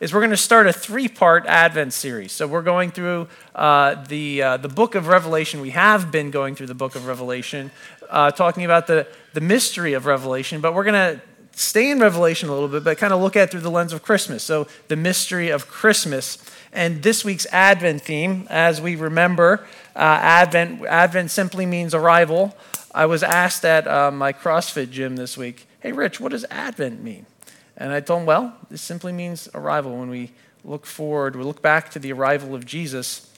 is we're going to start a three-part Advent series. So we're going through the book of Revelation. We have been going through the book of Revelation, talking about the mystery of Revelation, but we're going to stay in Revelation a little bit, but kind of look at it through the lens of Christmas. So the mystery of Christmas. And this week's Advent theme, as we remember, Advent simply means arrival. I was asked at my CrossFit gym this week, hey, Rich, what does Advent mean? And I told him, well, this simply means arrival. When we look forward, we look back to the arrival of Jesus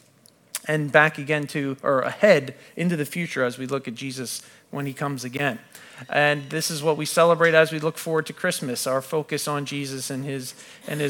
and back again to, or ahead into the future as we look at Jesus when he comes again. And this is what we celebrate as we look forward to Christmas, our focus on Jesus and his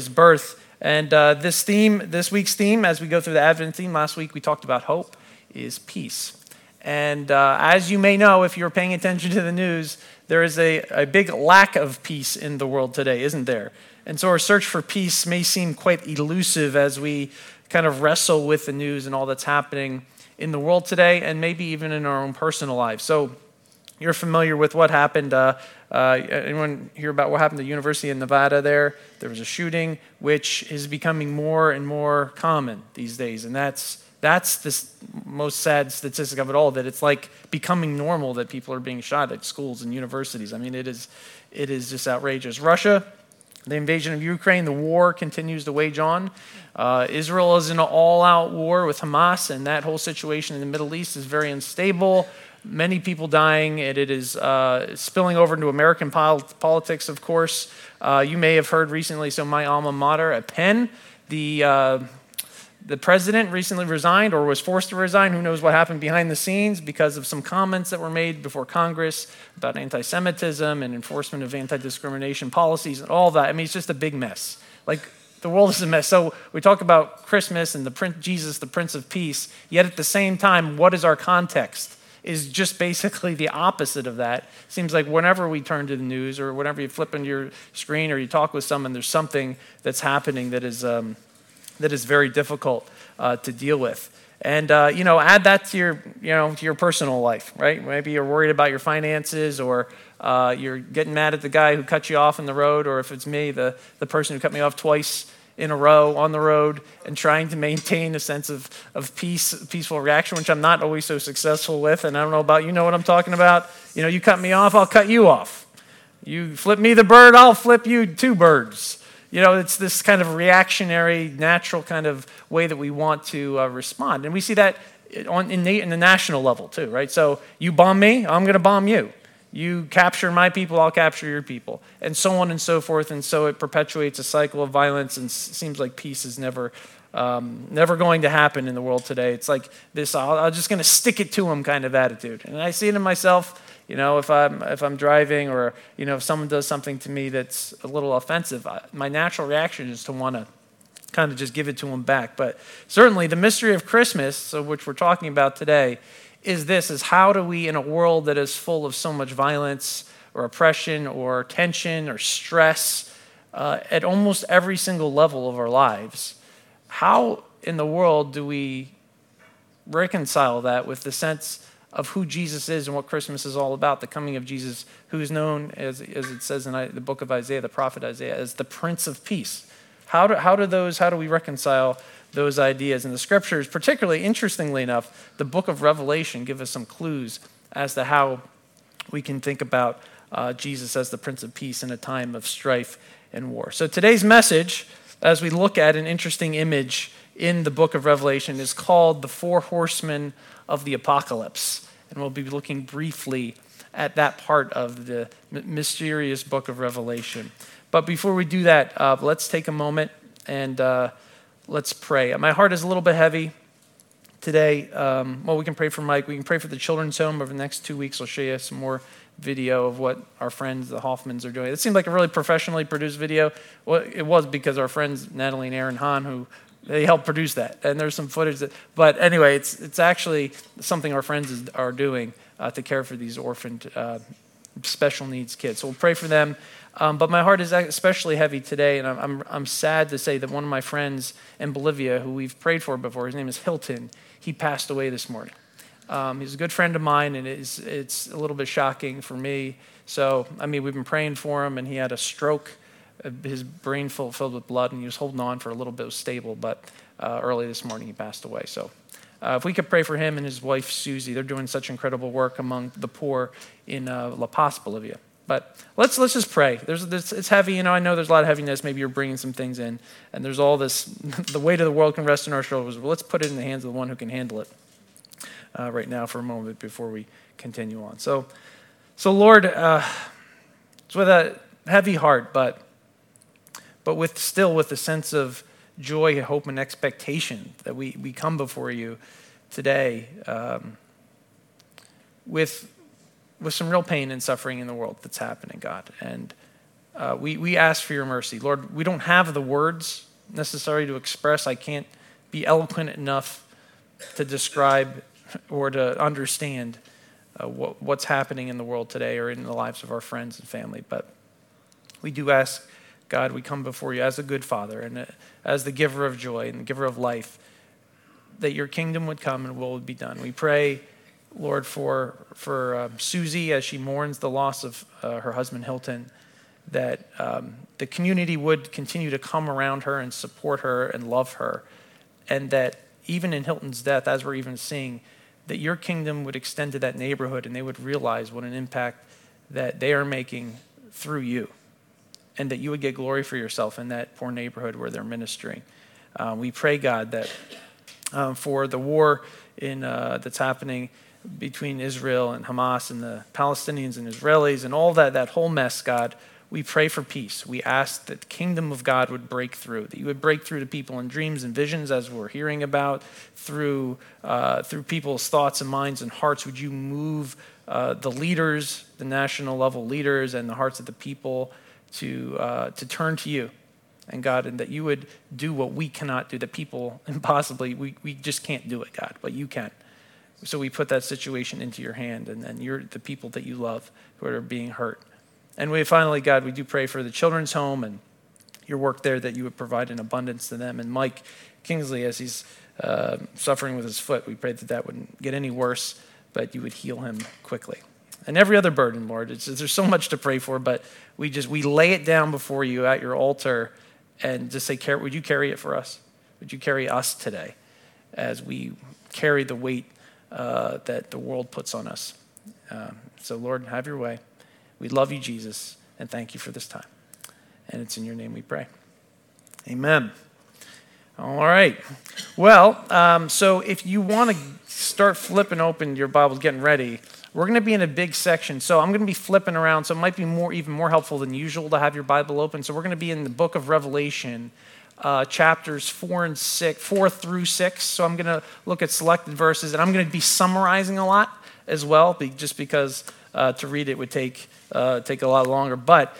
birth. And this week's theme, as we go through the Advent theme, last week we talked about hope is peace. And as you may know, if you're paying attention to the news, there is a big lack of peace in the world today, isn't there? And so our search for peace may seem quite elusive as we kind of wrestle with the news and all that's happening in the world today, and maybe even in our own personal lives. So you're familiar with what happened. Anyone hear about what happened at the University of Nevada there? There was a shooting, which is becoming more and more common these days. And that's the most sad statistic of it all, that it's like becoming normal that people are being shot at schools and universities. I mean, it is just outrageous. Russia, the invasion of Ukraine, the war continues to wage on. Israel is in an all-out war with Hamas, and that whole situation in the Middle East is very unstable. Many people dying, and it is spilling over into American politics, of course. You may have heard recently, so my alma mater at Penn, the president recently resigned or was forced to resign. Who knows what happened behind the scenes because of some comments that were made before Congress about anti-Semitism and enforcement of anti-discrimination policies and all that. I mean, it's just a big mess. Like, the world is a mess. So we talk about Christmas and Jesus, the Prince of Peace, yet at the same time, what is our context? Is just basically the opposite of that. Seems like whenever we turn to the news or whenever you flip on your screen or you talk with someone, there's something that's happening that is very difficult to deal with. And add that to your personal life, right? Maybe you're worried about your finances, or you're getting mad at the guy who cut you off on the road, or if it's me, the person who cut me off twice in a row on the road, and trying to maintain a sense of peace, peaceful reaction, which I'm not always so successful with. And I don't know about, you know what I'm talking about. You know, you cut me off, I'll cut you off. You flip me the bird, I'll flip you two birds. You know, it's this kind of reactionary, natural kind of way that we want to respond. And we see that in the national level too, right? So you bomb me, I'm going to bomb you. You capture my people, I'll capture your people, and so on and so forth. And so it perpetuates a cycle of violence, and seems like peace is never going to happen in the world today. It's like this, I'm just going to stick it to them kind of attitude. And I see it in myself, you know, if I'm driving, or, you know, if someone does something to me that's a little offensive, my natural reaction is to want to kind of just give it to them back. But certainly the mystery of Christmas, so which we're talking about today, is how do we, in a world that is full of so much violence or oppression or tension or stress at almost every single level of our lives, how in the world do we reconcile that with the sense of who Jesus is and what Christmas is all about, the coming of Jesus, who is known, as it says in the book of Isaiah, the prophet Isaiah, as the Prince of Peace? How do we reconcile those ideas? And the scriptures, particularly interestingly enough, the book of Revelation, give us some clues as to how we can think about Jesus as the Prince of Peace in a time of strife and war. So today's message, as we look at an interesting image in the book of Revelation, is called the Four Horsemen of the Apocalypse. And we'll be looking briefly at that part of the mysterious book of Revelation. But before we do that, let's take a moment and let's pray. My heart is a little bit heavy today. We can pray for Mike. We can pray for the children's home over the next 2 weeks. I'll show you some more video of what our friends, the Hoffmans, are doing. It seemed like a really professionally produced video. Well, it was because our friends, Natalie and Aaron Hahn, who they helped produce that. And there's some footage that, but anyway, it's actually something our friends are doing to care for these orphaned special needs kids. So we'll pray for them. But my heart is especially heavy today, and I'm sad to say that one of my friends in Bolivia, who we've prayed for before, his name is Hilton, he passed away this morning. He's a good friend of mine, and it's a little bit shocking for me. So, I mean, we've been praying for him, and he had a stroke his brain filled with blood, and he was holding on for a little bit, was stable, but early this morning he passed away. So if we could pray for him and his wife, Susie. They're doing such incredible work among the poor in La Paz, Bolivia. But let's just pray. It's heavy, I know there's a lot of heaviness. Maybe you're bringing some things in, and there's all this, the weight of the world can rest on our shoulders. Well, let's put it in the hands of the one who can handle it right now for a moment before we continue on. So Lord, it's with a heavy heart, but with a sense of joy, hope, and expectation that we come before you today with some real pain and suffering in the world that's happening, God. And we ask for your mercy. Lord, we don't have the words necessary to express. I can't be eloquent enough to describe or to understand what's happening in the world today or in the lives of our friends and family. But we do ask, God, we come before you as a good father and as the giver of joy and the giver of life, that your kingdom would come and will would be done. We pray, Lord, for Susie as she mourns the loss of her husband Hilton, that the community would continue to come around her and support her and love her, and that even in Hilton's death, as we're even seeing, that your kingdom would extend to that neighborhood and they would realize what an impact that they are making through you, and that you would get glory for yourself in that poor neighborhood where they're ministering. We pray, God, that for the war that's happening between Israel and Hamas and the Palestinians and Israelis and all that whole mess, God, we pray for peace. We ask that the kingdom of God would break through, that you would break through to people in dreams and visions as we're hearing about, through people's thoughts and minds and hearts. Would you move the leaders, the national level leaders, and the hearts of the people to turn to you, and God, and that you would do what we cannot do, that people impossibly, we just can't do it, God, but you can. So we put that situation into your hand, and you're the people that you love who are being hurt. And we finally, God, we do pray for the children's home and your work there, that you would provide an abundance to them. And Mike Kingsley, as he's suffering with his foot, we pray that wouldn't get any worse, but you would heal him quickly. And every other burden, Lord, there's so much to pray for, but we lay it down before you at your altar and just say, would you carry it for us? Would you carry us today as we carry the weight that the world puts on us? So Lord, have your way. We love you, Jesus, and thank you for this time. And it's in your name we pray. Amen. All right. Well, so if you want to start flipping open your Bible, getting ready, we're going to be in a big section, so I'm going to be flipping around, so it might be even more helpful than usual to have your Bible open. So we're going to be in the book of Revelation, chapters 4 through 6. So I'm going to look at selected verses, and I'm going to be summarizing a lot as well, just because to read it would take a lot longer. But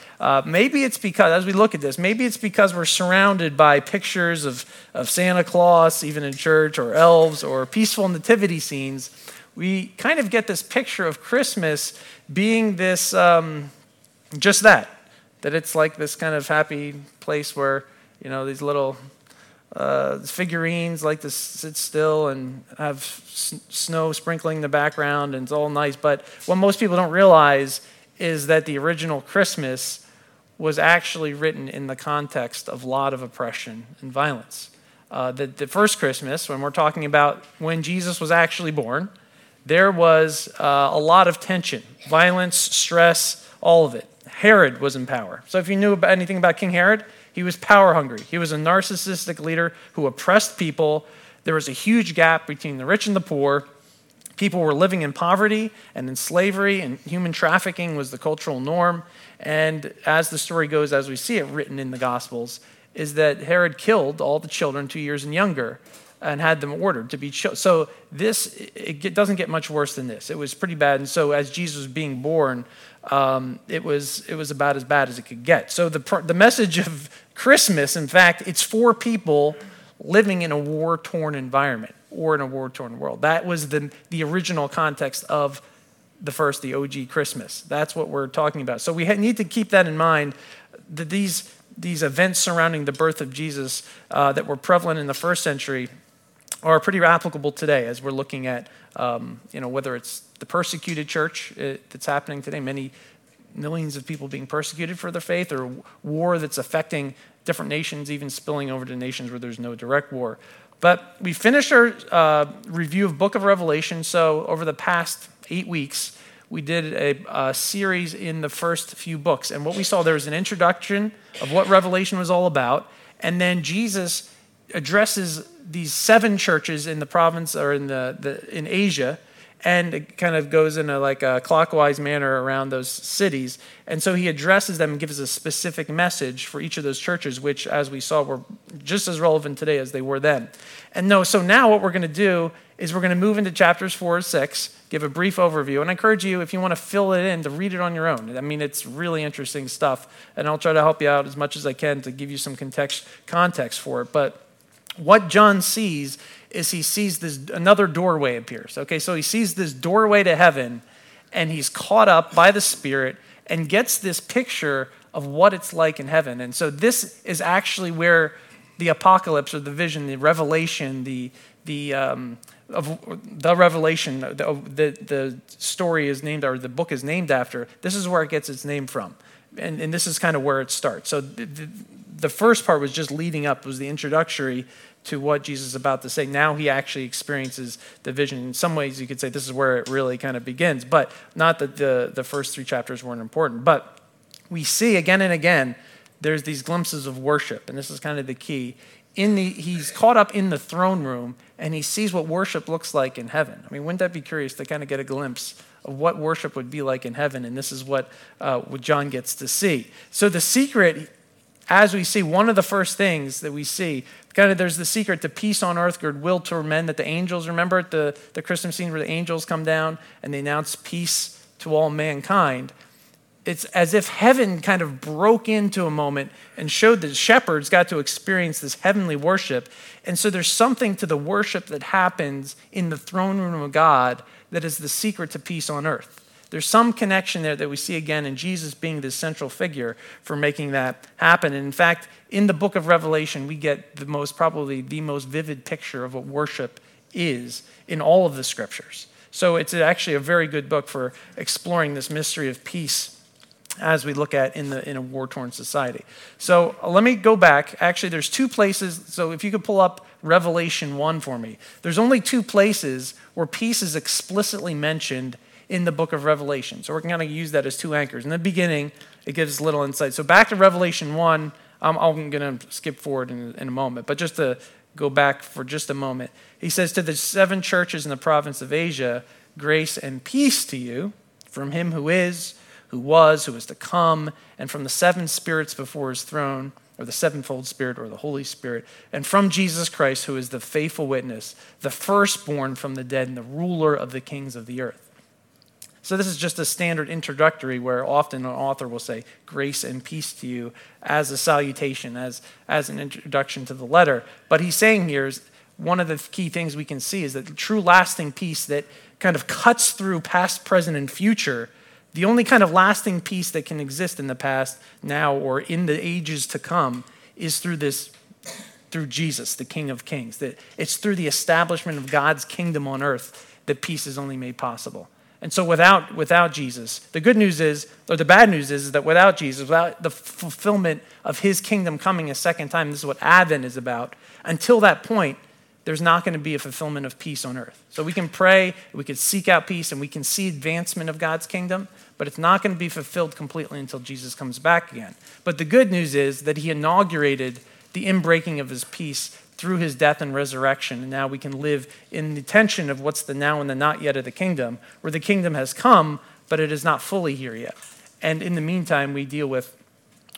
maybe it's because, as we look at this, maybe it's because we're surrounded by pictures of Santa Claus, even in church, or elves, or peaceful nativity scenes. We kind of get this picture of Christmas being this, just that it's like this kind of happy place where, these little figurines like to sit still and have snow sprinkling in the background, and it's all nice. But what most people don't realize is that the original Christmas was actually written in the context of a lot of oppression and violence. The first Christmas, when we're talking about when Jesus was actually born, there was a lot of tension, violence, stress, all of it. Herod was in power. So if you knew anything about King Herod, he was power hungry. He was a narcissistic leader who oppressed people. There was a huge gap between the rich and the poor. People were living in poverty and in slavery, and human trafficking was the cultural norm. And as the story goes, as we see it written in the Gospels, is that Herod killed all the children 2 years and younger, and had them ordered to be children. So it doesn't get much worse than this. It was pretty bad. And so as Jesus was being born, it was about as bad as it could get. So the message of Christmas, in fact, it's for people living in a war-torn environment or in a war-torn world. That was the original context of the OG Christmas. That's what we're talking about. So we need to keep that in mind, that these events surrounding the birth of Jesus that were prevalent in the first century are pretty applicable today as we're looking at, whether it's the persecuted church that's happening today. Many millions of people being persecuted for their faith, or war that's affecting different nations, even spilling over to nations where there's no direct war. But we finished our review of Book of Revelation. So over the past 8 weeks, we did a series in the first few books. And what we saw, there was an introduction of what Revelation was all about. And then Jesus addresses these 7 churches in the province, or in Asia, and it kind of goes in a clockwise manner around those cities. And so he addresses them and gives a specific message for each of those churches, which, as we saw, were just as relevant today as they were then. So now what we're going to do is we're going to move into chapters 4 or 6, give a brief overview, and I encourage you, if you want to fill it in, to read it on your own. I mean, it's really interesting stuff, and I'll try to help you out as much as I can to give you some context for it. But what John sees is he sees this another doorway appears. Okay, so he sees this doorway to heaven, and he's caught up by the Spirit and gets this picture of what it's like in heaven. And so this is actually where the apocalypse, or the vision, the revelation, the story is named, or the book is named after. This is where it gets its name from, and this is kind of where it starts. So the first part was just leading up, was the introductory to what Jesus is about to say. Now he actually experiences the vision. In some ways, you could say this is where it really kind of begins, but not that the first 3 chapters weren't important. But we see again and again, there's these glimpses of worship, and this is kind of the key. He's caught up in the throne room, and he sees what worship looks like in heaven. I mean, wouldn't that be curious to kind of get a glimpse of what worship would be like in heaven? And this is what John gets to see. So the secret, as we see, one of the first things that we see, kind of there's the secret to peace on earth, good will toward men, that the angels, remember at the Christmas scene where the angels come down and they announce peace to all mankind. It's as if heaven kind of broke into a moment and showed that shepherds got to experience this heavenly worship. And so there's something to the worship that happens in the throne room of God that is the secret to peace on earth. There's some connection there that we see again in Jesus being the central figure for making that happen. And in fact, in the book of Revelation, we get probably the most vivid picture of what worship is in all of the scriptures. So it's actually a very good book for exploring this mystery of peace as we look at in a war-torn society. So let me go back. Actually, there's 2 places. So if you could pull up Revelation 1 for me. There's only 2 places where peace is explicitly mentioned in the book of Revelation. So we're going to use that as 2 anchors. In the beginning, it gives little insight. So back to Revelation 1. I'm going to skip forward in a moment, but just to go back for just a moment. He says, to the 7 churches in the province of Asia, grace and peace to you from him who is to come, and from the 7 spirits before his throne, or the 7-fold Spirit, or the Holy Spirit, and from Jesus Christ, who is the faithful witness, the firstborn from the dead, and the ruler of the kings of the earth. So this is just a standard introductory where often an author will say, grace and peace to you, as a salutation, as an introduction to the letter. But he's saying here is, one of the key things we can see is that the true lasting peace that kind of cuts through past, present, and future. The only kind of lasting peace that can exist in the past, now, or in the ages to come is through Jesus, the King of Kings. That it's through the establishment of God's kingdom on earth that peace is only made possible. And so without Jesus, the good news is, or the bad news is that without Jesus, without the fulfillment of his kingdom coming a second time, this is what Advent is about, until that point, there's not going to be a fulfillment of peace on earth. So we can pray, we can seek out peace, and we can see advancement of God's kingdom, but it's not going to be fulfilled completely until Jesus comes back again. But the good news is that he inaugurated the inbreaking of his peace through his death and resurrection, and now we can live in the tension of what's the now and the not yet of the kingdom, where the kingdom has come, but it is not fully here yet. And in the meantime, we deal with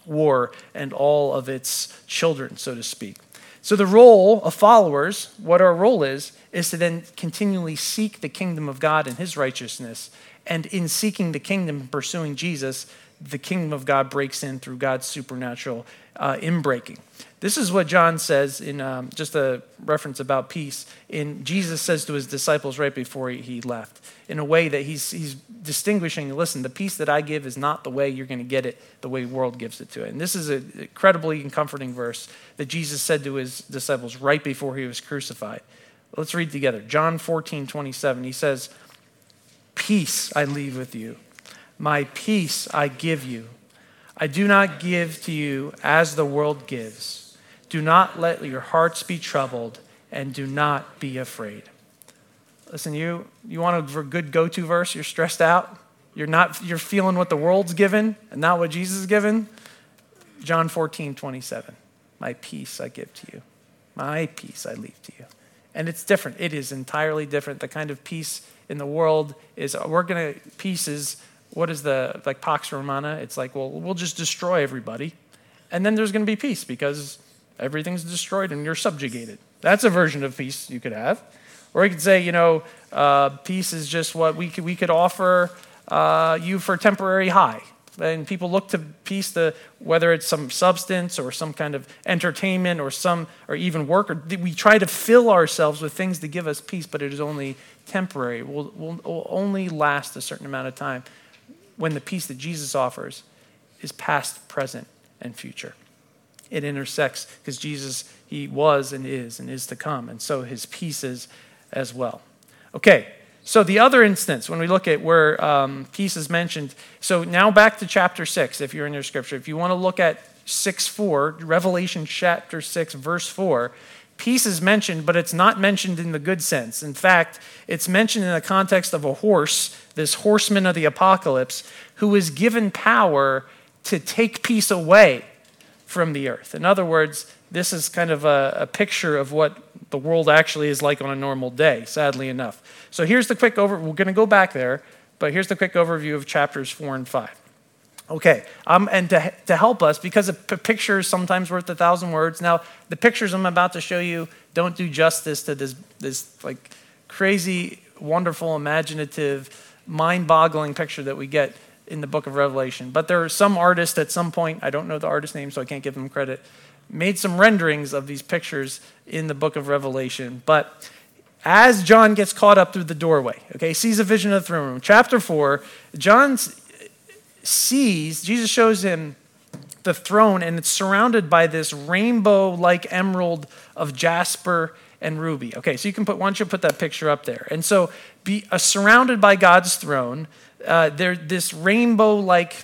war and all of its children, so to speak. So the role of followers, what our role is to then continually seek the kingdom of God and his righteousness. And in seeking the kingdom and pursuing Jesus, the kingdom of God breaks in through God's supernatural inbreaking. This is what John says in just a reference about peace. Jesus says to his disciples right before he left, in a way that he's distinguishing, listen, the peace that I give is not the way you're going to get it, the way the world gives it to it. And this is an incredibly comforting verse that Jesus said to his disciples right before he was crucified. Let's read together. John 14:27, he says, peace I leave with you. My peace I give you. I do not give to you as the world gives. Do not let your hearts be troubled, and do not be afraid." Listen, you want a good go-to verse? You're stressed out? You're feeling what the world's given and not what Jesus is given? John 14:27. My peace I give to you. My peace I leave to you. And it's different. It is entirely different. The kind of peace in the world is, we're going to pieces. What is the, like Pax Romana? It's like, well, we'll just destroy everybody. And then there's going to be peace because everything's destroyed and you're subjugated. That's a version of peace you could have. Or you could say, peace is just what we could offer you for temporary high. And people look to peace, whether it's some substance or some kind of entertainment or even work. Or we try to fill ourselves with things to give us peace, but it is only temporary. Will only last a certain amount of time when the peace that Jesus offers is past, present, and future. It intersects because Jesus, he was and is to come. And so his peace is as well. Okay. So the other instance, when we look at where peace is mentioned, so now back to chapter 6, if you're in your scripture. If you want to look at 6:4, Revelation chapter 6, verse 4, peace is mentioned, but it's not mentioned in the good sense. In fact, it's mentioned in the context of a horse, this horseman of the apocalypse, who is given power to take peace away from the earth. In other words, this is kind of a picture of what the world actually is like on a normal day, sadly enough. So here's the quick overview. We're going to go back there, but here's the quick overview of chapters 4 and 5. Okay, and to help us, because a picture is sometimes worth 1,000 words. Now, the pictures I'm about to show you don't do justice to this like crazy, wonderful, imaginative, mind-boggling picture that we get in the book of Revelation. But there are some artists at some point, I don't know the artist's name, so I can't give them credit, made some renderings of these pictures in the book of Revelation. But as John gets caught up through the doorway, okay, sees a vision of the throne room. Chapter 4, John sees, Jesus shows him the throne, and it's surrounded by this rainbow-like emerald of jasper and ruby. Okay, so why don't you put that picture up there? And so surrounded by God's throne, this rainbow-like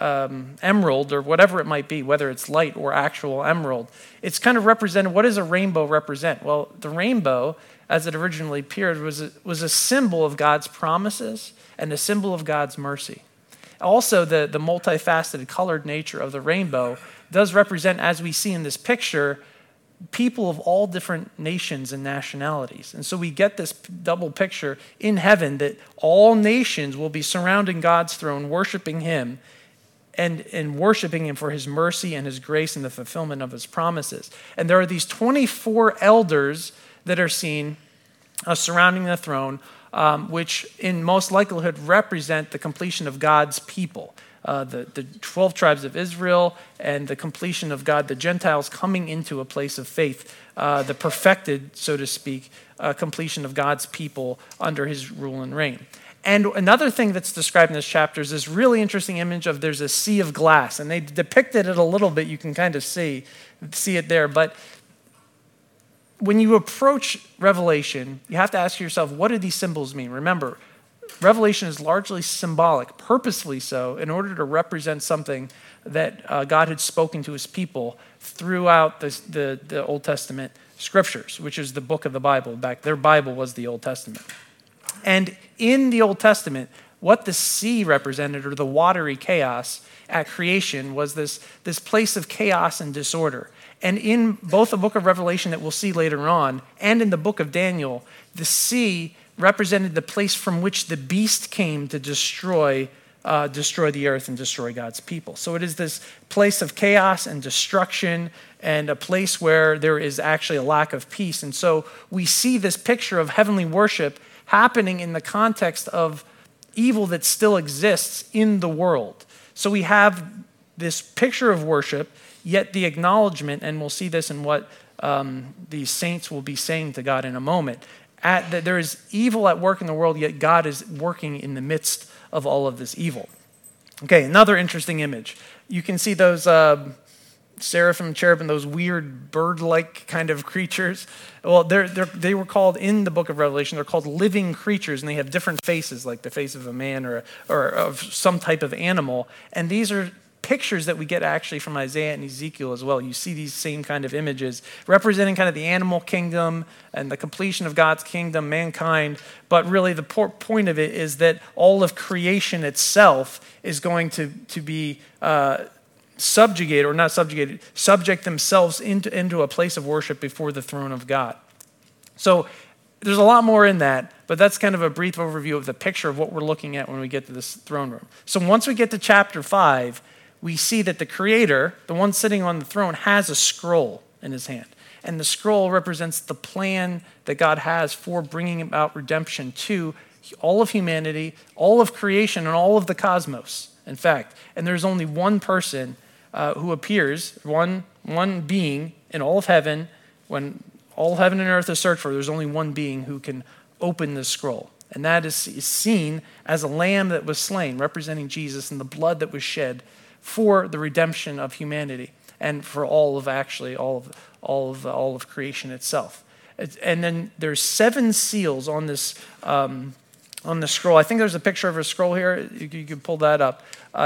emerald or whatever it might be, whether it's light or actual emerald, it's kind of represented. What does a rainbow represent? Well, the rainbow, as it originally appeared, was a symbol of God's promises and a symbol of God's mercy. Also, the multifaceted colored nature of the rainbow does represent, as we see in this picture, people of all different nations and nationalities. And so we get this double picture in heaven that all nations will be surrounding God's throne, worshiping him, and worshiping him for his mercy and his grace and the fulfillment of his promises. And there are these 24 elders that are seen surrounding the throne, which in most likelihood represent the completion of God's people, the 12 tribes of Israel, and the completion of God, the Gentiles coming into a place of faith, the perfected, so to speak, completion of God's people under his rule and reign. And another thing that's described in this chapter is this really interesting image of there's a sea of glass, and they depicted it a little bit. You can kind of see it there. But when you approach Revelation, you have to ask yourself, what do these symbols mean? Remember, Revelation is largely symbolic, purposely so, in order to represent something that God had spoken to his people throughout the Old Testament scriptures, which is the book of the Bible. Back, their Bible was the Old Testament. And in the Old Testament, what the sea represented, or the watery chaos at creation, was this place of chaos and disorder. And in both the book of Revelation that we'll see later on, and in the book of Daniel, the sea represented the place from which the beast came to destroy the earth and destroy God's people. So it is this place of chaos and destruction and a place where there is actually a lack of peace. And so we see this picture of heavenly worship happening in the context of evil that still exists in the world. So we have this picture of worship, yet the acknowledgement, and we'll see this in what these saints will be saying to God in a moment, that there is evil at work in the world, yet God is working in the midst of all of this evil. Okay, another interesting image. You can see those seraphim, cherubim, those weird bird-like kind of creatures. Well, they were called in the book of Revelation, they're called living creatures, and they have different faces, like the face of a man or of some type of animal. And these are pictures that we get actually from Isaiah and Ezekiel as well. You see these same kind of images representing kind of the animal kingdom and the completion of God's kingdom, mankind. But really the point of it is that all of creation itself is going to be subject themselves into a place of worship before the throne of God. So there's a lot more in that, but that's kind of a brief overview of the picture of what we're looking at when we get to this throne room. So once we get to chapter 5, we see that the Creator, the one sitting on the throne, has a scroll in his hand. And the scroll represents the plan that God has for bringing about redemption to all of humanity, all of creation, and all of the cosmos, in fact. And there's only one person who appears, one being in all of heaven. When all heaven and earth is searched for, there's only one being who can open the scroll. And that is seen as a lamb that was slain, representing Jesus and the blood that was shed for the redemption of humanity and for all of creation itself. And then there's 7 seals on this on the scroll. I think there's a picture of a scroll here. You can pull that up.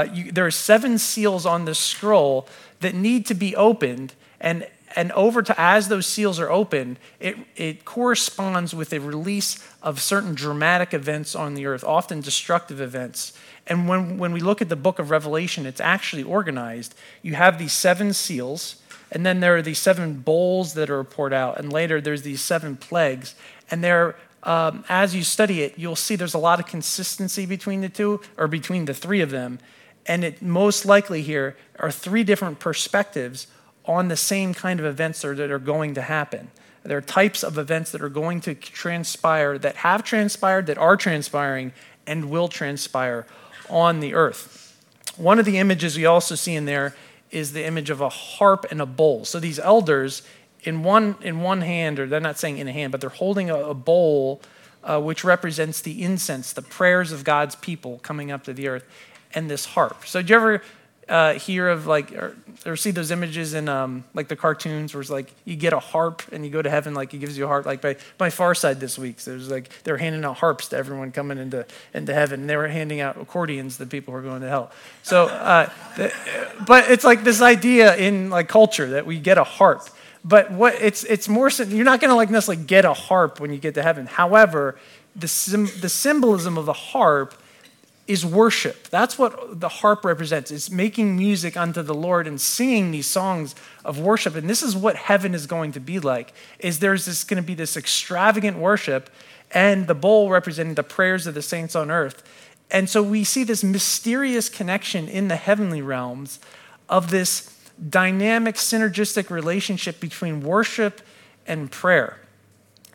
There are 7 seals on this scroll that need to be opened, and over to as those seals are opened, it corresponds with a release of certain dramatic events on the earth, often destructive events. And when we look at the book of Revelation, it's actually organized. You have these 7 seals, and then there are these 7 bowls that are poured out, and later there's these 7 plagues. And there, as you study it, you'll see there's a lot of consistency between the two, or between the 3 of them. And it most likely here are 3 different perspectives on the same kind of events that are going to happen. There are types of events that are going to transpire, that have transpired, that are transpiring, and will transpire on the earth. One of the images we also see in there is the image of a harp and a bowl. So these elders, in one hand, or they're not saying in a hand, but they're holding a bowl, which represents the incense, the prayers of God's people coming up to the earth, and this harp. So do you ever hear of or see those images in like the cartoons where it's like you get a harp and you go to heaven, like he gives you a harp. Like by Far Side this week, so there's like they were handing out harps to everyone coming into heaven, and they were handing out accordions to people who are going to hell. So, but it's like this idea in like culture that we get a harp. But what it's more, you're not going to like necessarily get a harp when you get to heaven. However, the symbolism of the harp is worship. That's what the harp represents. It's making music unto the Lord and singing these songs of worship. And this is what heaven is going to be like, is there's going to be this extravagant worship, and the bowl representing the prayers of the saints on earth. And so we see this mysterious connection in the heavenly realms of this dynamic, synergistic relationship between worship and prayer.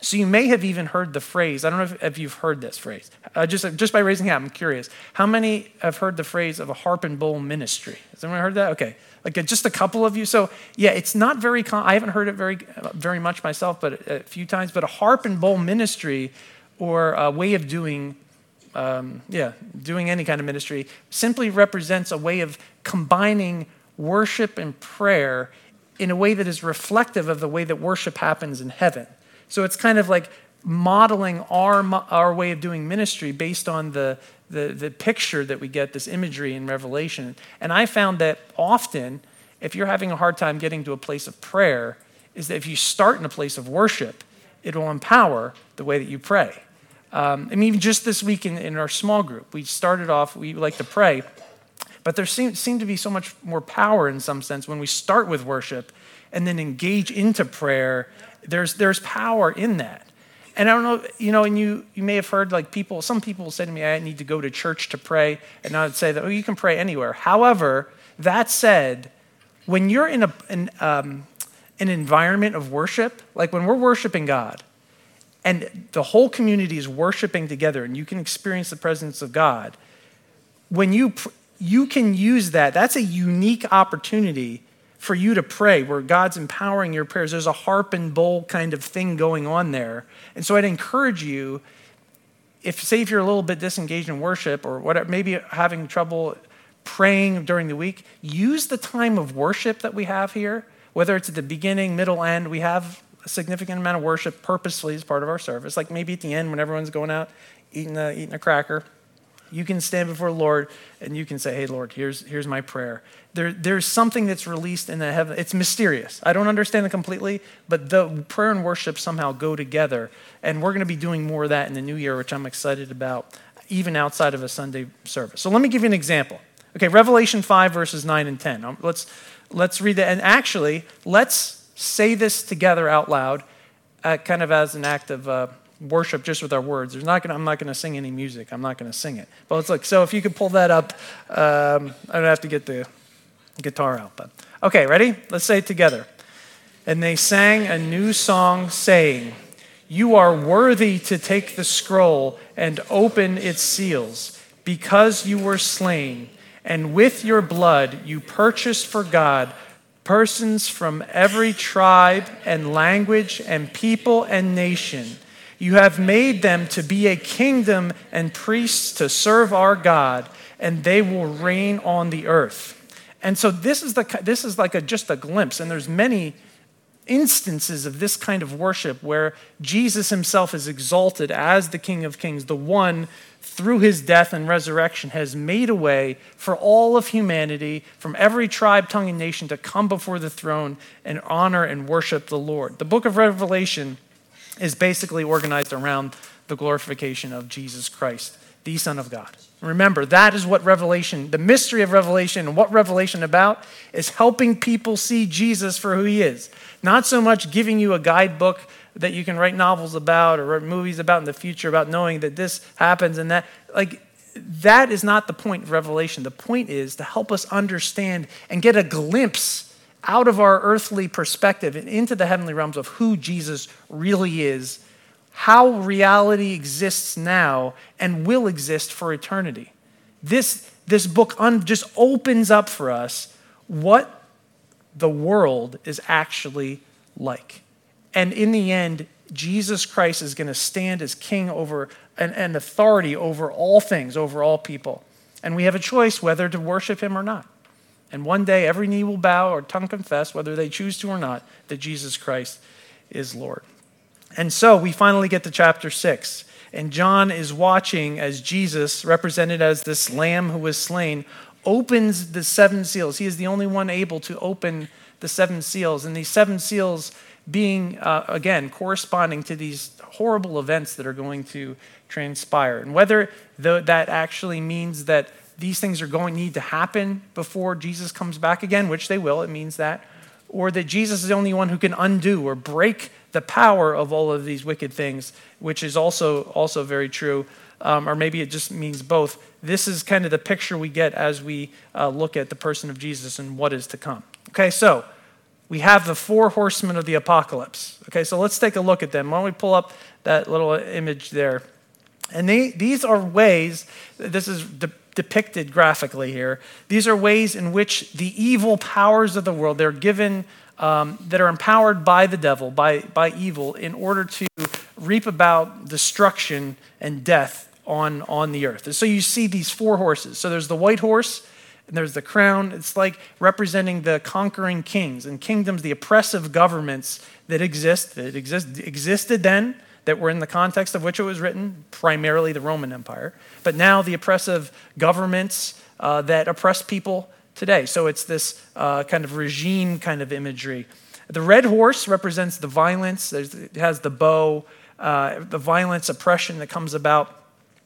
So you may have even heard the phrase, I don't know if you've heard this phrase, just by raising your hand, I'm curious. How many have heard the phrase of a harp and bowl ministry? Has anyone heard that? Okay, like just a couple of you. So yeah, it's not very, I haven't heard it very much myself, but a few times. But a harp and bowl ministry, or a way of doing any kind of ministry, simply represents a way of combining worship and prayer in a way that is reflective of the way that worship happens in heaven. So it's kind of like modeling our way of doing ministry based on the picture that we get, this imagery in Revelation. And I found that often, if you're having a hard time getting to a place of prayer, is that if you start in a place of worship, it will empower the way that you pray. I mean, even just this week in our small group, we started off, we like to pray, but there seemed to be so much more power in some sense when we start with worship and then engage into prayer. There's power in that. And I don't know, and you may have heard like some people say to me, I need to go to church to pray. And I would say that, you can pray anywhere. However, that said, when you're in an environment of worship, like when we're worshiping God and the whole community is worshiping together and you can experience the presence of God, when you can use that, that's a unique opportunity for you to pray, where God's empowering your prayers. There's a harp and bowl kind of thing going on there. And so I'd encourage you, if you're a little bit disengaged in worship or whatever, maybe having trouble praying during the week, use the time of worship that we have here, whether it's at the beginning, middle, end. We have a significant amount of worship purposely as part of our service, like maybe at the end when everyone's going out eating a cracker. You can stand before the Lord and you can say, hey, Lord, here's my prayer. There's something that's released in the heaven. It's mysterious. I don't understand it completely, but the prayer and worship somehow go together. And we're going to be doing more of that in the new year, which I'm excited about, even outside of a Sunday service. So let me give you an example. Okay, Revelation 5, verses 9 and 10. Let's read that. And actually, let's say this together out loud, kind of as an act of worship, just with our words. I'm not going to sing any music. I'm not going to sing it. But let's look. So if you could pull that up, I don't have to get the guitar out. But okay, ready? Let's say it together. And they sang a new song, saying, "You are worthy to take the scroll and open its seals, because you were slain, and with your blood you purchased for God persons from every tribe and language and people and nation. You have made them to be a kingdom and priests to serve our God, and they will reign on the earth." And so this is like just a glimpse, and there's many instances of this kind of worship where Jesus himself is exalted as the King of Kings, the one through his death and resurrection has made a way for all of humanity from every tribe, tongue, and nation to come before the throne and honor and worship the Lord. The book of Revelation is basically organized around the glorification of Jesus Christ, the Son of God. Remember, that is what Revelation, the mystery of Revelation and what Revelation about is helping people see Jesus for who he is. Not so much giving you a guidebook that you can write novels about or write movies about in the future about knowing that this happens and that. Like, that is not the point of Revelation. The point is to help us understand and get a glimpse out of our earthly perspective and into the heavenly realms of who Jesus really is, how reality exists now and will exist for eternity. This book just opens up for us what the world is actually like. And in the end, Jesus Christ is going to stand as king over and authority over all things, over all people. And we have a choice whether to worship him or not. And one day, every knee will bow or tongue confess, whether they choose to or not, that Jesus Christ is Lord. And so we finally get to chapter 6. And John is watching as Jesus, represented as this lamb who was slain, opens the seven seals. He is the only one able to open the seven seals. And these seven seals being, again, corresponding to these horrible events that are going to transpire. And whether that actually means that these things are going to need to happen before Jesus comes back again, which they will, it means that, or that Jesus is the only one who can undo or break the power of all of these wicked things, which is also very true, or maybe it just means both. This is kind of the picture we get as we look at the person of Jesus and what is to come. Okay, so we have the four horsemen of the apocalypse. Okay, so let's take a look at them. Why don't we pull up that little image there? And these are ways, this is depicted graphically here, these are ways in which the evil powers of the world, they're given, that are empowered by the devil, by evil, in order to reap about destruction and death on the earth. And so you see these four horses. So there's the white horse, and there's the crown. It's like representing the conquering kings and kingdoms, the oppressive governments that existed then, that were in the context of which it was written, primarily the Roman Empire, but now the oppressive governments that oppress people today. So it's this kind of regime kind of imagery. The red horse represents the violence. It has the bow, the violence, oppression that comes about,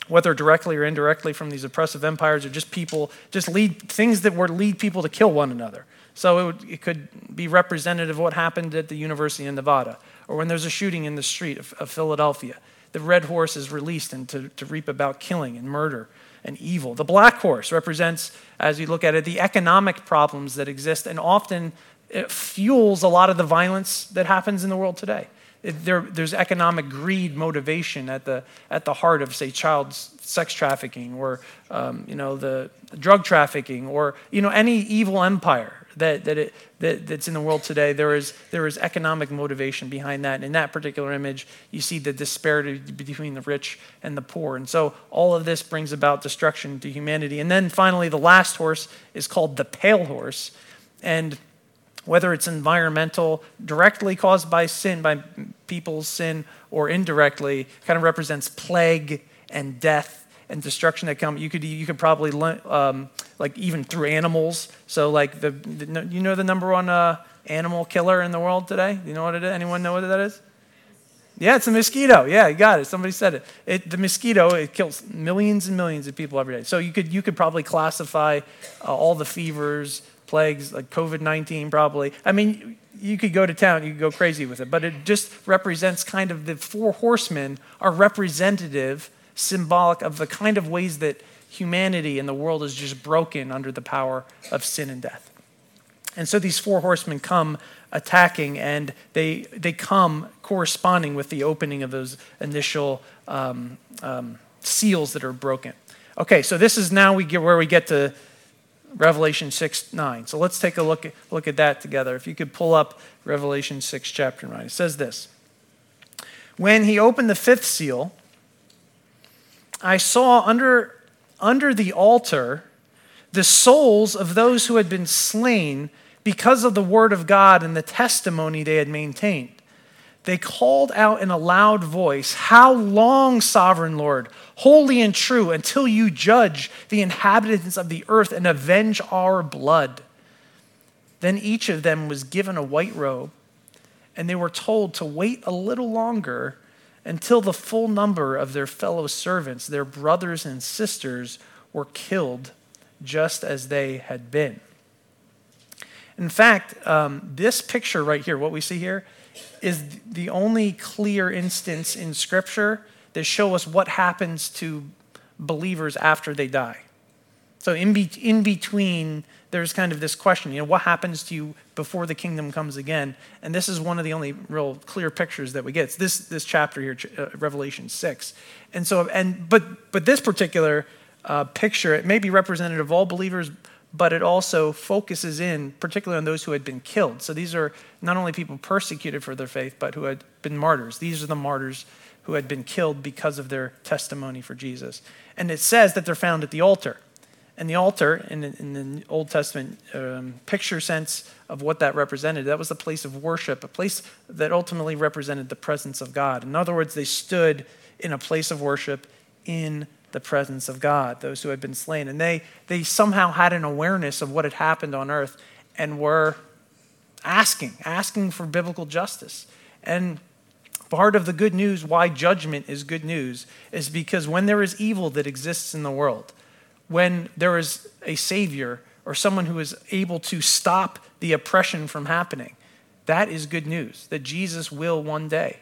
whether directly or indirectly from these oppressive empires or just people, things that lead people to kill one another. So it could be representative of what happened at the University of Nevada, or when there's a shooting in the street of Philadelphia. The red horse is released and to reap about killing and murder and evil. The black horse represents, as you look at it, the economic problems that exist, and often it fuels a lot of the violence that happens in the world today. There's economic greed, motivation at the heart of, say, child sex trafficking, or the drug trafficking, or any evil empire. that's in the world today, there is economic motivation behind that. And in that particular image, you see the disparity between the rich and the poor. And so all of this brings about destruction to humanity. And then finally, the last horse is called the pale horse. And whether it's environmental, directly caused by sin, by people's sin, or indirectly, kind of represents plague and death and destruction that come. You could probably like even through animals. So like the you know the number one animal killer in the world today. You know what it is? Anyone know what that is? Yeah, it's a mosquito. Yeah, you got it. Somebody said it. The mosquito, it kills millions and millions of people every day. So you could probably classify all the fevers, plagues, like COVID-19 probably. I mean, you could go to town, you could go crazy with it, but it just represents kind of the four horsemen are representative, symbolic of the kind of ways that humanity and the world is just broken under the power of sin and death. And so these four horsemen come attacking, and they come corresponding with the opening of those initial seals that are broken. Okay, so this is now where we get to Revelation 6:9. So let's take a look at that together. If you could pull up Revelation 6, chapter 9. It says this: when he opened the fifth seal, I saw under the altar the souls of those who had been slain because of the word of God and the testimony they had maintained. They called out in a loud voice, "How long, Sovereign Lord, holy and true, until you judge the inhabitants of the earth and avenge our blood?" Then each of them was given a white robe, and they were told to wait a little longer until the full number of their fellow servants, their brothers and sisters, were killed just as they had been. In fact, this picture right here, what we see here, is the only clear instance in Scripture that show us what happens to believers after they die. So in between, there's kind of this question, what happens to you before the kingdom comes again? And this is one of the only real clear pictures that we get. It's this chapter here, Revelation 6. And so, but this particular picture, it may be representative of all believers, but it also focuses in particularly on those who had been killed. So these are not only people persecuted for their faith, but who had been martyrs. These are the martyrs who had been killed because of their testimony for Jesus. And it says that they're found at the altar. And the altar, in the Old Testament picture sense of what that represented, that was a place of worship, a place that ultimately represented the presence of God. In other words, they stood in a place of worship in the presence of God, those who had been slain. And they somehow had an awareness of what had happened on earth and were asking for biblical justice. And part of the good news, why judgment is good news, is because when there is evil that exists in the world, when there is a savior or someone who is able to stop the oppression from happening, that is good news, that Jesus will one day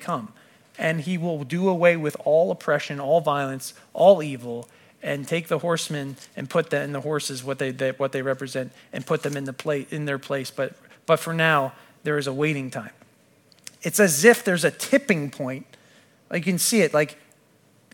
come, and he will do away with all oppression, all violence, all evil, and take the horsemen and put them in the horses, what they represent, and put them in their place. But for now, there is a waiting time. It's as if there's a tipping point. You can see it,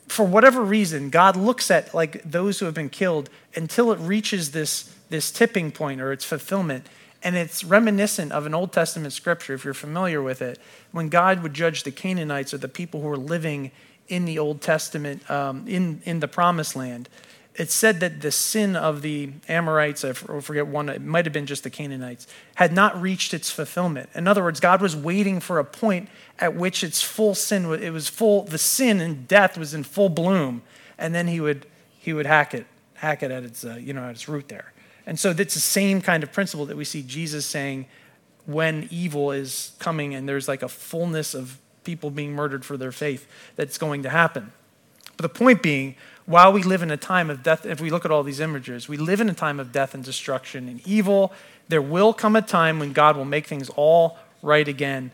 for whatever reason, God looks at those who have been killed until it reaches this tipping point or its fulfillment. And it's reminiscent of an Old Testament scripture, if you're familiar with it, when God would judge the Canaanites or the people who were living in the Old Testament, in the Promised Land. It said that the sin of the Amorites, I forget one, it might have been just the Canaanites, had not reached its fulfillment. In other words, God was waiting for a point at which its full sin, the sin and death was in full bloom, and then he would hack it at its at its root there. And so that's the same kind of principle that we see Jesus saying when evil is coming and there's a fullness of people being murdered for their faith that's going to happen. But the point being, while we live in a time of death, if we look at all these images, we live in a time of death and destruction and evil. There will come a time when God will make things all right again.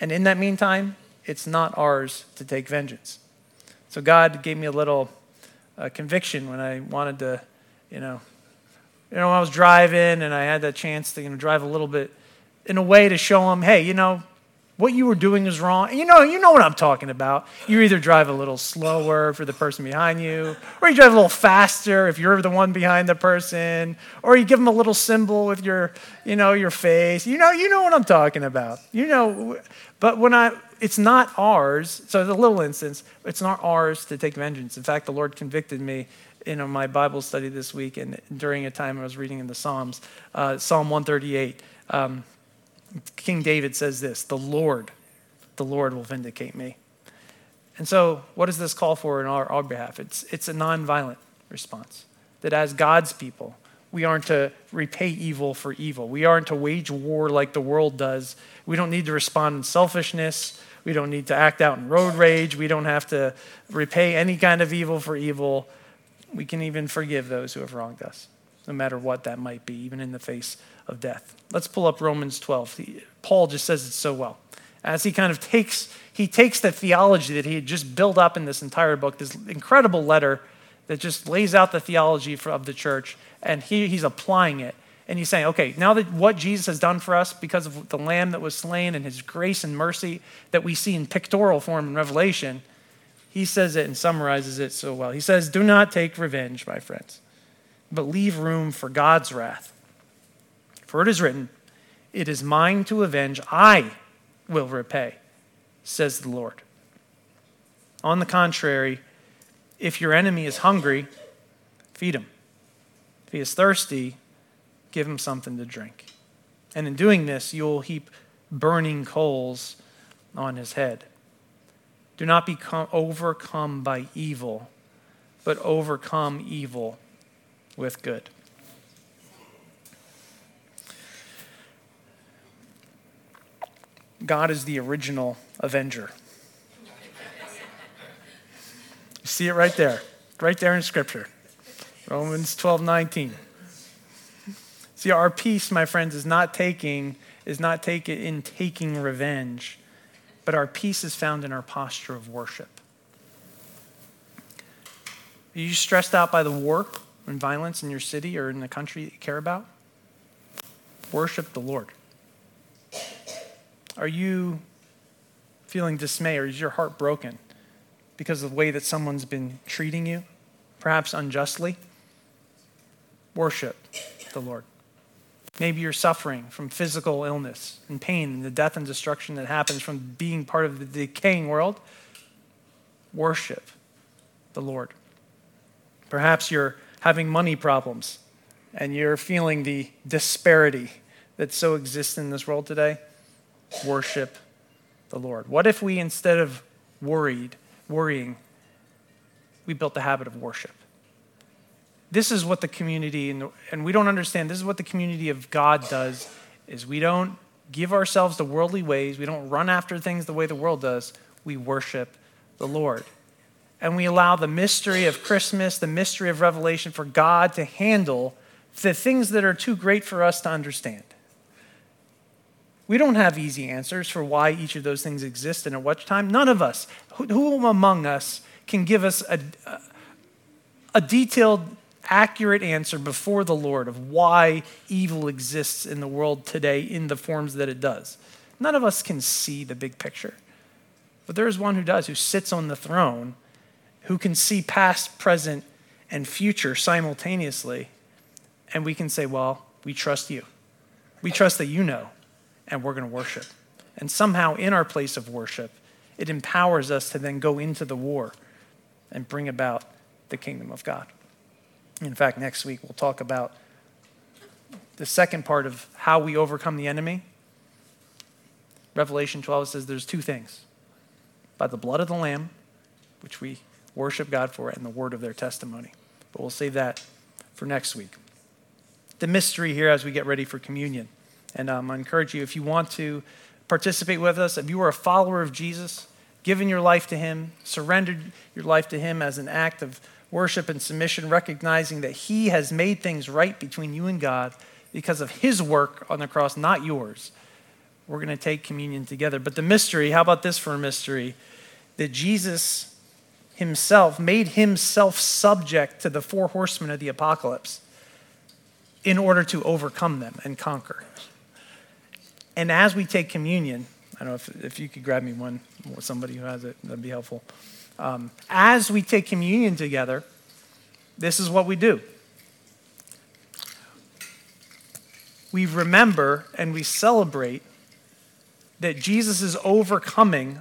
And in that meantime, it's not ours to take vengeance. So God gave me a little conviction when I wanted to, when I was driving and I had that chance to drive a little bit in a way to show him, hey, What you were doing is wrong. You know what I'm talking about. You either drive a little slower for the person behind you, or you drive a little faster if you're the one behind the person, or you give them a little symbol with your face. You know what I'm talking about. You know, but it's not ours. So the little instance, it's not ours to take vengeance. In fact, the Lord convicted me in my Bible study this week, and during a time I was reading in the Psalms, Psalm 138. King David says this, the Lord will vindicate me. And so what does this call for in our behalf? It's a nonviolent response, that as God's people, we aren't to repay evil for evil. We aren't to wage war like the world does. We don't need to respond in selfishness. We don't need to act out in road rage. We don't have to repay any kind of evil for evil. We can even forgive those who have wronged us, no matter what that might be, even in the face of death. Let's pull up Romans 12. Paul just says it so well. As he kind of takes the theology that he had just built up in this entire book, this incredible letter that just lays out the theology of the church, and he's applying it. And he's saying, okay, now that what Jesus has done for us because of the lamb that was slain and his grace and mercy that we see in pictorial form in Revelation, he says it and summarizes it so well. He says, do not take revenge, my friends, but leave room for God's wrath. For it is written, it is mine to avenge, I will repay, says the Lord. On the contrary, if your enemy is hungry, feed him. If he is thirsty, give him something to drink. And in doing this, you will heap burning coals on his head. Do not be overcome by evil, but overcome evil with good. God is the original avenger. You see it right there in Scripture. Romans 12:19. See, our peace, my friends, is not taken in taking revenge, but our peace is found in our posture of worship. Are you stressed out by the war and violence in your city or in the country that you care about? Worship the Lord. Are you feeling dismay, or is your heart broken because of the way that someone's been treating you, perhaps unjustly? Worship the Lord. Maybe you're suffering from physical illness and pain and the death and destruction that happens from being part of the decaying world. Worship the Lord. Perhaps you're having money problems, and you're feeling the disparity that so exists in this world today. Worship the Lord. What if we, instead of worrying, we built the habit of worship? This is what the community, and we don't understand, this is what the community of God does, is we don't give ourselves to worldly ways, we don't run after things the way the world does, we worship the Lord. And we allow the mystery of Christmas, the mystery of Revelation, for God to handle the things that are too great for us to understand. We don't have easy answers for why each of those things exist and at what time. None of us, who among us can give us a detailed, accurate answer before the Lord of why evil exists in the world today in the forms that it does? None of us can see the big picture. But there is one who does, who sits on the throne, who can see past, present, and future simultaneously. And we can say, well, we trust you. We trust that you know. And we're going to worship. And somehow in our place of worship, it empowers us to then go into the war and bring about the kingdom of God. In fact, next week we'll talk about the second part of how we overcome the enemy. Revelation 12 says there's two things. By the blood of the Lamb, which we worship God for, and the word of their testimony. But we'll save that for next week. The mystery here as we get ready for communion. And I encourage you, if you want to participate with us, if you are a follower of Jesus, given your life to him, surrendered your life to him as an act of worship and submission, recognizing that he has made things right between you and God because of his work on the cross, not yours, we're going to take communion together. But the mystery, how about this for a mystery? That Jesus himself made himself subject to the four horsemen of the apocalypse in order to overcome them and conquer. And as we take communion, don't know if you could grab me one, somebody who has it, that'd be helpful. As we take communion together, this is what we do. We remember and we celebrate that Jesus' overcoming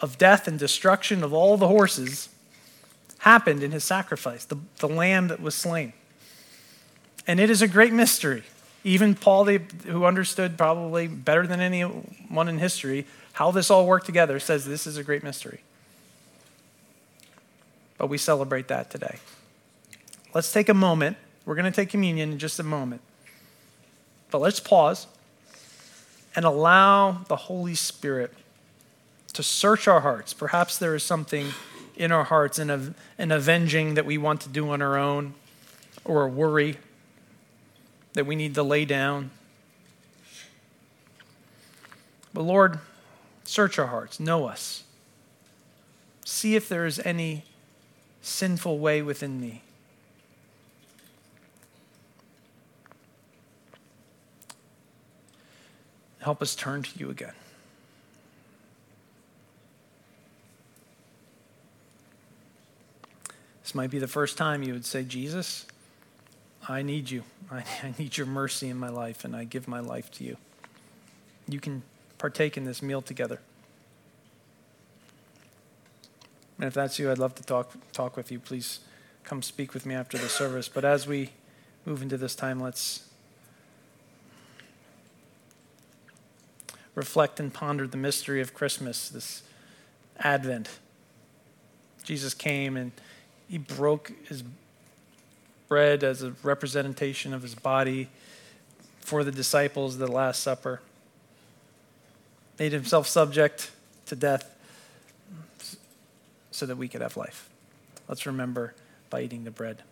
of death and destruction of all the horses happened in his sacrifice, the lamb that was slain. And it is a great mystery. Even Paul, who understood probably better than anyone in history how this all worked together, says this is a great mystery. But we celebrate that today. Let's take a moment. We're going to take communion in just a moment. But let's pause and allow the Holy Spirit to search our hearts. Perhaps there is something in our hearts, an avenging that we want to do on our own, or a worry that we need to lay down. But Lord, search our hearts, know us. See if there is any sinful way within me. Help us turn to you again. This might be the first time you would say, Jesus, I need you. I need your mercy in my life, and I give my life to you. You can partake in this meal together. And if that's you, I'd love to talk with you. Please come speak with me after the service. But as we move into this time, let's reflect and ponder the mystery of Christmas, this Advent. Jesus came and he broke his bread as a representation of his body for the disciples at the Last Supper. Made himself subject to death so that we could have life. Let's remember by eating the bread.